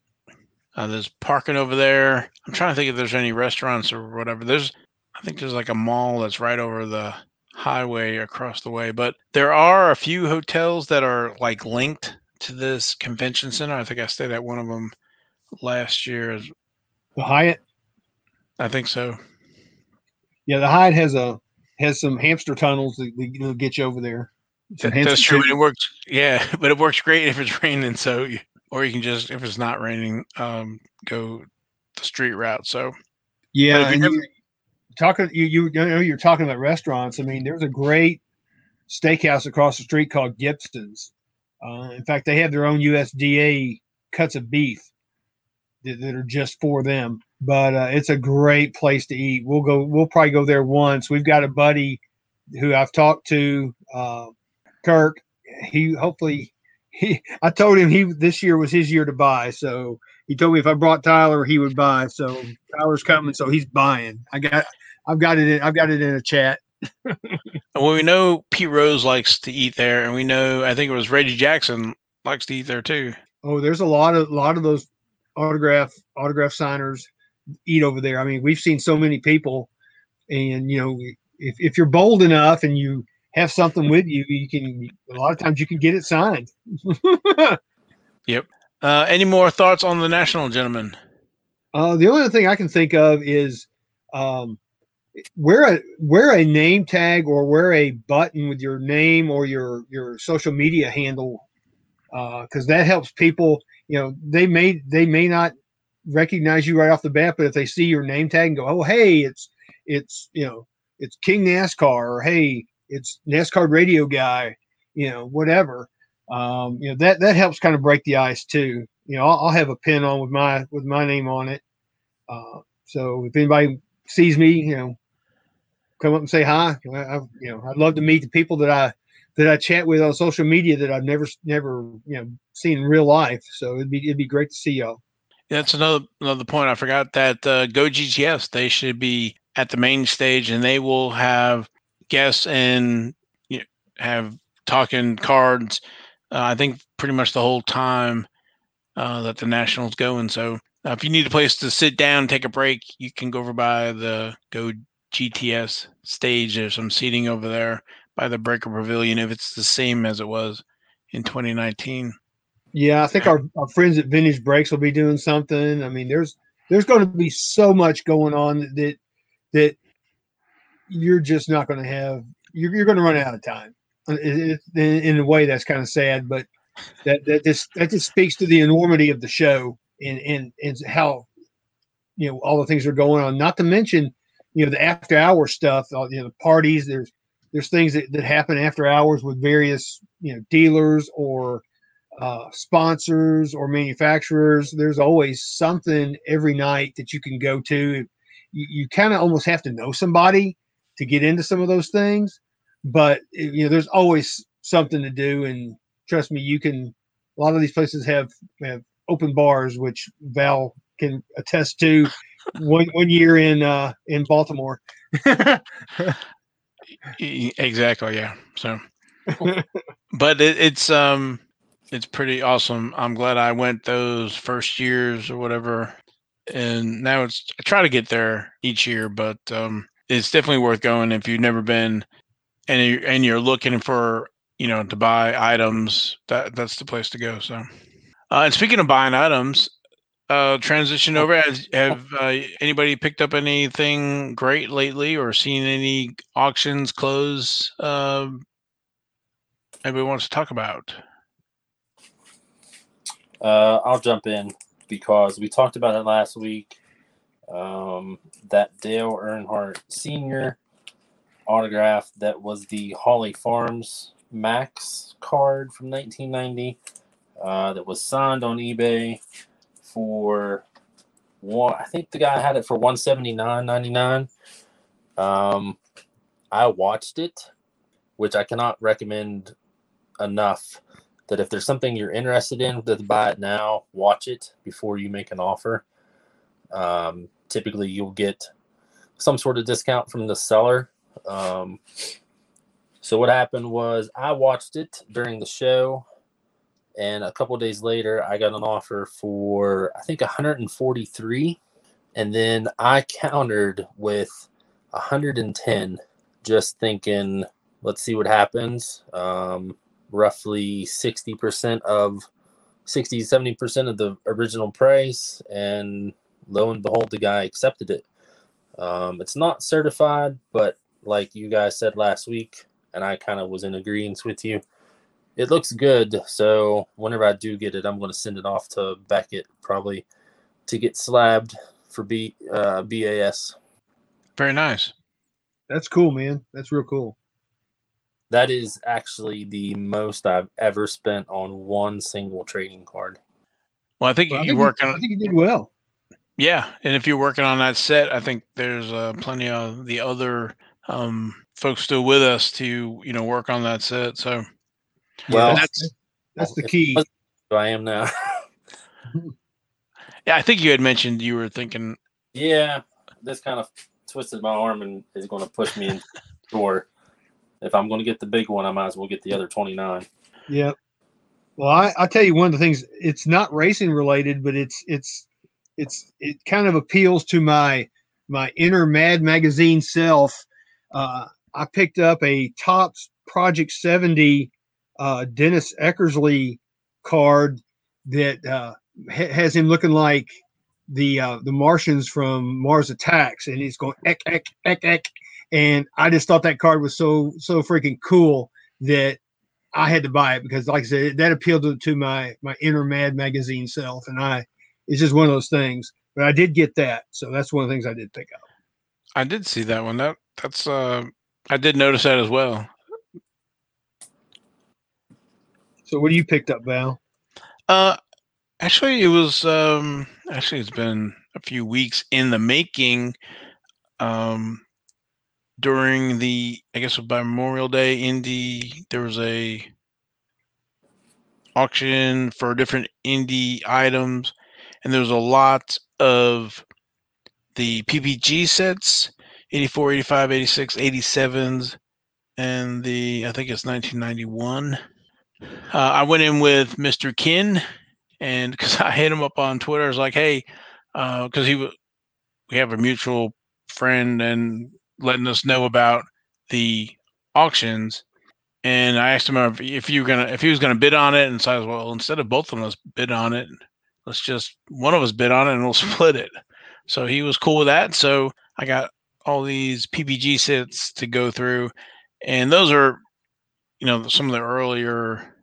There's parking over there. I'm trying to think if there's any restaurants or whatever. I think there's like a mall that's right over the highway across the way. But there are a few hotels that are like linked to this convention center. I think I stayed at one of them last year. The Hyatt? I think so. Yeah, the Hyatt has some hamster tunnels that get you over there. That's true. But it works. Yeah, but it works great if it's raining. Or you can just, if it's not raining, go the street route. So yeah, you're talking about restaurants. I mean, there's a great steakhouse across the street called Gibson's. In fact, they have their own USDA cuts of beef that are just for them. But it's a great place to eat. We'll probably go there once. We've got a buddy who I've talked to, Kirk. I told him this year was his year to buy. So he told me if I brought Tyler, he would buy. So Tyler's coming, so he's buying. I've got it in a chat. Well, we know Pete Rose likes to eat there, and we know I think it was Reggie Jackson likes to eat there too. Oh, there's a lot of those autograph signers eat over there. I mean, we've seen so many people, and you know, if you're bold enough and you have something with you, a lot of times you can get it signed. Yep. Any more thoughts on the National, gentlemen? The only other thing I can think of is wear a name tag or wear a button with your name or your social media handle, because that helps people. You know, they may not recognize you right off the bat, but if they see your name tag and go, oh, hey, it's King NASCAR, or hey, it's NASCAR Radio guy, you know, whatever. You know, that helps kind of break the ice too. You know, I'll have a pin on with my name on it. So if anybody sees me, you know, come up and say hi. I'd love to meet the people that I chat with on social media that I've never seen in real life. So it'd be great to see y'all. Yeah, that's another point. I forgot that Go GTS, they should be at the main stage, and they will have guests and have talking cards. I think pretty much the whole time that the National's going. So if you need a place to sit down, take a break, you can go over by the Go GTS stage. There's some seating over there by the Breaker Pavilion, if it's the same as it was in 2019. Yeah, I think our friends at Vintage Breaks will be doing something. I mean, there's going to be so much going on that you're just not going to have. You're going to run out of time. In a way, that's kind of sad, but that just speaks to the enormity of the show and how, you know, all the things are going on. Not to mention, you know, the after hour stuff. You know, the parties. There's things that happen after hours with various, you know, dealers or sponsors or manufacturers. There's always something every night that you can go to. You kind of almost have to know somebody to get into some of those things, but you know, there's always something to do. And trust me, a lot of these places have open bars, which Val can attest to. one year in Baltimore. Exactly. Yeah. So, but it's pretty awesome. I'm glad I went those first years or whatever. And now I try to get there each year, but it's definitely worth going if you've never been, and you're looking for, you know, to buy items. That's the place to go. So, and speaking of buying items, transition over. Have anybody picked up anything great lately, or seen any auctions close? Everybody wants to talk about. I'll jump in because we talked about it last week. That Dale Earnhardt Sr. autograph that was the Holly Farms Max card from 1990 that was signed on eBay for one. I think the guy had it for $179.99. I watched it, which I cannot recommend enough. That if there's something you're interested in, that buy it now, watch it before you make an offer. Typically, you'll get some sort of discount from the seller. So what happened was I watched it during the show, and a couple days later, I got an offer for, I think, $143, and then I countered with $110, just thinking, let's see what happens. Roughly 60%, 70% of the original price, and lo and behold, the guy accepted it. It's not certified, but like you guys said last week, and I kind of was in agreement with you, it looks good. So whenever I do get it, I'm going to send it off to Beckett probably to get slabbed for BAS. Very nice. That's cool, man. That's real cool. That is actually the most I've ever spent on one single trading card. Well, I think you did well. Yeah, and if you're working on that set, I think there's plenty of the other folks still with us to work on that set. So, well, that's the key. I am now. Yeah, I think you had mentioned you were thinking. Yeah, this kind of twisted my arm and is going to push me in the door. If I'm going to get the big one, I might as well get the other 29. Yeah. Well, I'll tell you one of the things. It's not racing related, but it kind of appeals to my inner Mad Magazine self. I picked up a Topps Project 70 Dennis Eckersley card that has him looking like the Martians from Mars Attacks, and he's going ek ek ek ek. And I just thought that card was so freaking cool that I had to buy it because, like I said, that appealed to my inner Mad Magazine self. And it's just one of those things. But I did get that, so that's one of the things I did pick up. I did see that one. That's I did notice that as well. So what do you picked up, Val? Actually, it was it's been a few weeks in the making. During the, I guess, by Memorial Day, Indy, there was a auction for different Indy items, and there was a lot of the PPG sets, 84, 85, 86, 87s, and I think it's 1991. I went in with Mr. Kin, and because I hit him up on Twitter, I was like, hey, because we have a mutual friend and letting us know about the auctions, and I asked him if he was gonna bid on it, and so I was, well, instead of both of us bid on it, let's just one of us bid on it and we'll split it. So he was cool with that. So I got all these PPG sets to go through, and those are, some of the earlier,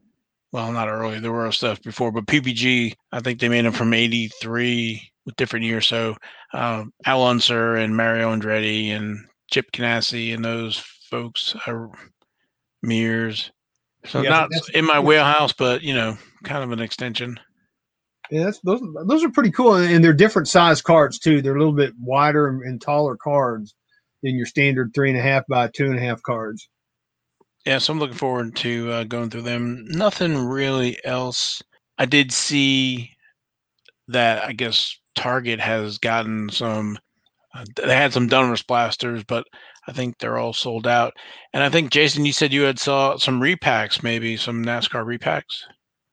well, not early, there were stuff before, but PPG, I think they made them from 83 with different years. So Al Unser and Mario Andretti and Chip Ganassi and those folks are mirrors. So yeah, not in my wheelhouse, but kind of an extension. Yeah, those are pretty cool, and they're different size cards too. They're a little bit wider and taller cards than your standard 3.5 by 2.5 cards. Yeah, so I'm looking forward to going through them. Nothing really else. I did see that I guess Target has gotten some. They had some Dunruss blasters, but I think they're all sold out. And I think, Jason, you said you had saw some repacks, maybe some NASCAR repacks.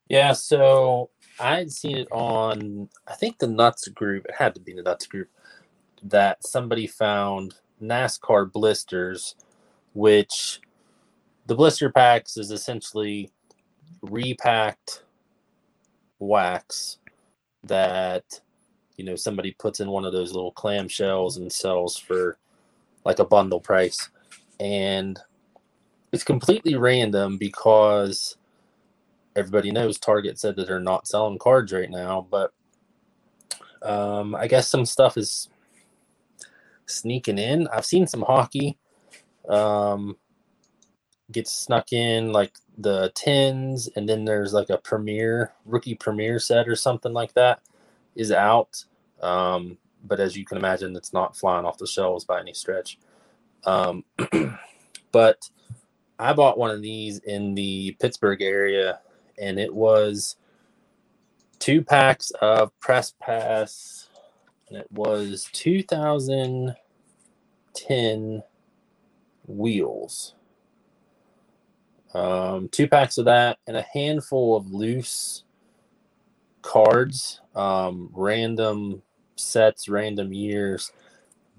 Yeah, so I had seen it on, I think, the Nuts group. It had to be the Nuts group that somebody found NASCAR blisters, which the blister packs is essentially repacked wax that, you know, somebody puts in one of those little clamshells and sells for like a bundle price. And it's completely random because everybody knows Target said that they're not selling cards right now, but I guess some stuff is sneaking in. I've seen some hockey get snuck in, like the 10s, and then there's like a rookie premier set or something like that is out. But as you can imagine, it's not flying off the shelves by any stretch. But I bought one of these in the Pittsburgh area, and it was 2 packs of Press Pass, and it was 2010 wheels. 2 packs of that and a handful of loose cards, random sets, random years.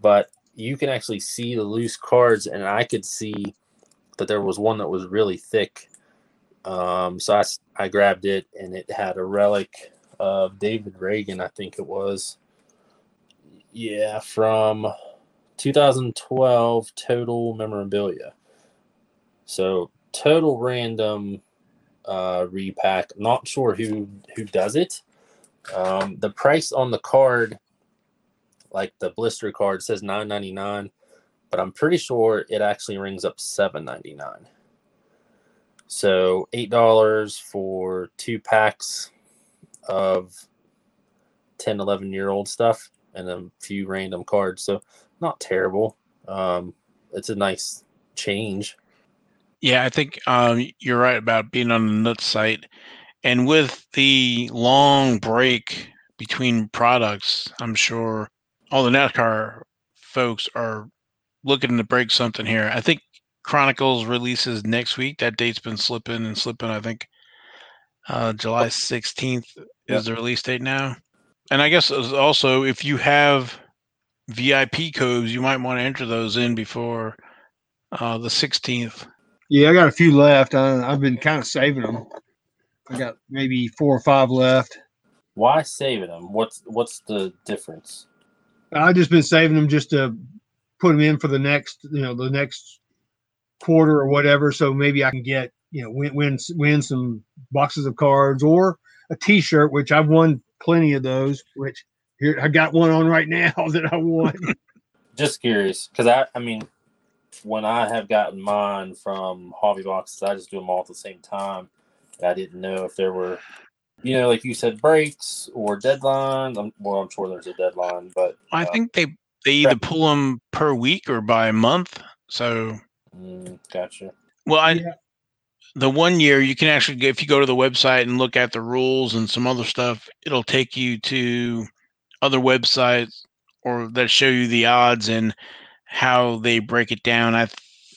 But you can actually see the loose cards, and I could see that there was one that was really thick. So I grabbed it, and it had a relic of David Reagan, I think it was. Yeah, from 2012 total memorabilia. So total random repack. Not sure who does it. The price on the card, like the blister card, says $9.99, but I'm pretty sure it actually rings up $7.99. So $8 for 2 packs of 10, 11-year-old stuff and a few random cards. So not terrible. It's a nice change. Yeah, I think you're right about being on the nut site. And with the long break between products, I'm sure all the NASCAR folks are looking to break something here. I think Chronicles releases next week. That date's been slipping. I think July 16th is the release date now. And I guess also if you have VIP codes, you might want to enter those in before the 16th. Yeah, I got a few left. I've been kind of saving them. I got maybe 4 or 5 left. Why saving them? What's the difference? I've just been saving them just to put them in for the next quarter or whatever. So maybe I can get, win some boxes of cards or a T-shirt, which I've won plenty of those. Which here I got one on right now that I won. Just curious, because I mean. When I have gotten mine from hobby boxes, I just do them all at the same time. I didn't know if there were, like you said, breaks or deadlines. I'm sure there's a deadline, but I think they either pull them per week or by month. So gotcha. Well, the one year you can actually, if you go to the website and look at the rules and some other stuff, it'll take you to other websites or that show you the odds and how they break it down. I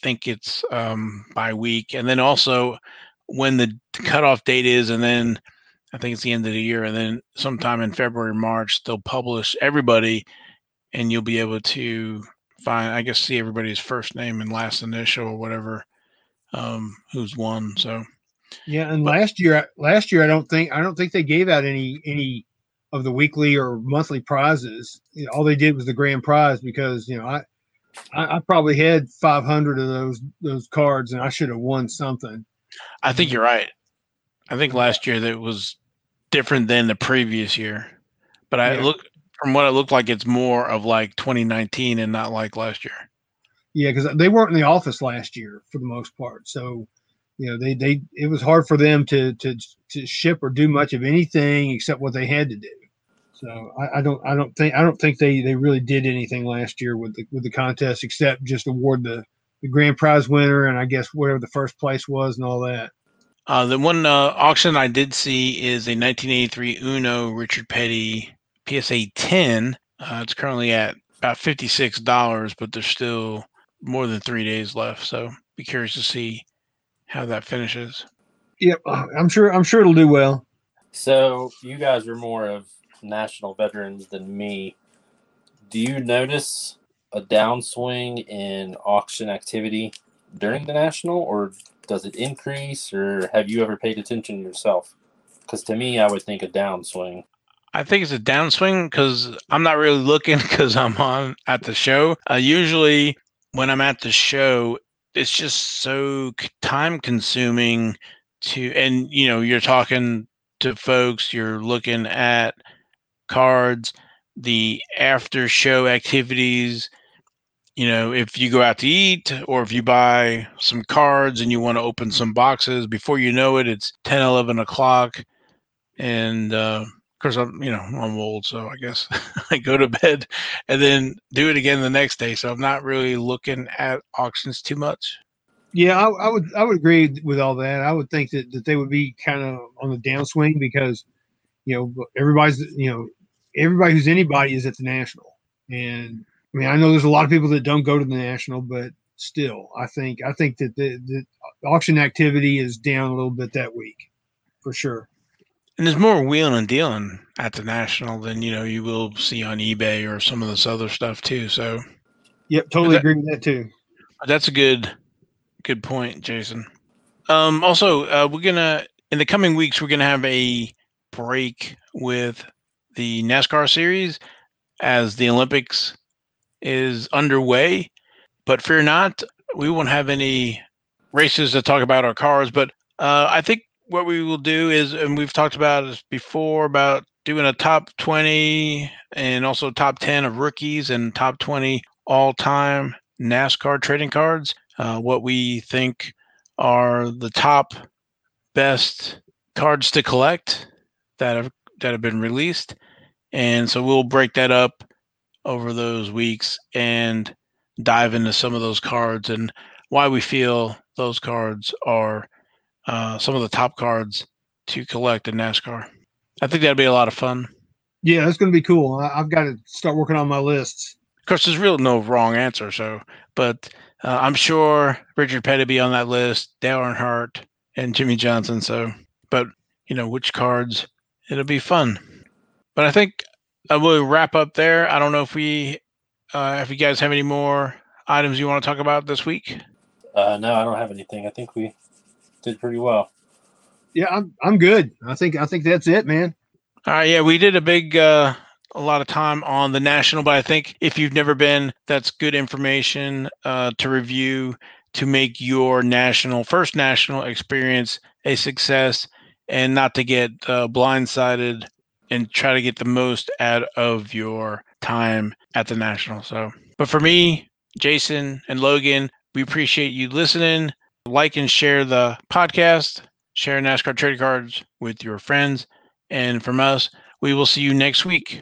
think it's by week, and then also when the cutoff date is, and then I think it's the end of the year, and then sometime in February, March, they'll publish everybody, and you'll be able to find, I guess, see everybody's first name and last initial or whatever, who's won. So yeah, and last year I don't think they gave out any of the weekly or monthly prizes. All they did was the grand prize, because I probably had 500 of those cards, and I should have won something. I think you're right. I think last year that was different than the previous year, but it looked like it's more of like 2019 and not like last year. Yeah, because they weren't in the office last year for the most part, so it was hard for them to ship or do much of anything except what they had to do. So I don't think they really did anything last year with the contest, except just award the grand prize winner and I guess whatever the first place was and all that. The one auction I did see is a 1983 Uno Richard Petty PSA 10. It's currently at about $56, but there's still more than 3 days left. So be curious to see how that finishes. Yep, I'm sure it'll do well. So you guys are more of national veterans than me. Do you notice a downswing in auction activity during the National, or does it increase, or have you ever paid attention yourself? Because to me, I would think a downswing. I think it's a downswing because I'm not really looking because I'm on at the show. Usually when I'm at the show, it's just so time consuming to, and you know, you're talking to folks, you're looking at cards, the after show activities, you know, if you go out to eat or if you buy some cards and you want to open some boxes, before you know it, it's 10, 11 o'clock. And, course, I'm old, so I guess I go to bed and then do it again the next day. So I'm not really looking at auctions too much. Yeah, I would agree with all that. I would think that they would be kind of on the downswing because, you know, everybody who's anybody is at the National. And I mean, I know there's a lot of people that don't go to the National, but still, I think that the auction activity is down a little bit that week for sure. And there's more wheeling and dealing at the National than, you know, you will see on eBay or some of this other stuff too. So, yep, totally agree with that too. That's a good point, Jason. Also, we're gonna in the coming weeks we're gonna have a break with the NASCAR series as the Olympics is underway. But fear not, we won't have any races to talk about our cars. But I think. What we will do is, and we've talked about this before, about doing a top 20 and also top 10 of rookies and top 20 all-time NASCAR trading cards, what we think are the top best cards to collect that have been released. And so we'll break that up over those weeks and dive into some of those cards and why we feel those cards are some of the top cards to collect in NASCAR. I think that'd be a lot of fun. Yeah, that's going to be cool. I've got to start working on my lists. Of course, there's really no wrong answer. But I'm sure Richard Petty be on that list, Dale Earnhardt, and Jimmy Johnson. So, but you know which cards? It'll be fun. But I think I will wrap up there. I don't know if we, if you guys have any more items you want to talk about this week. No, I don't have anything. I think we did pretty well. Yeah, I'm good. I think that's it, man. All right, yeah, we did a lot of time on the National, but I think if you've never been, that's good information to review to make your first national experience a success and not to get blindsided and try to get the most out of your time at the National. So, but for me, Jason and Logan, we appreciate you listening. Like and share the podcast, share NASCAR Trading Cards with your friends. And from us, we will see you next week.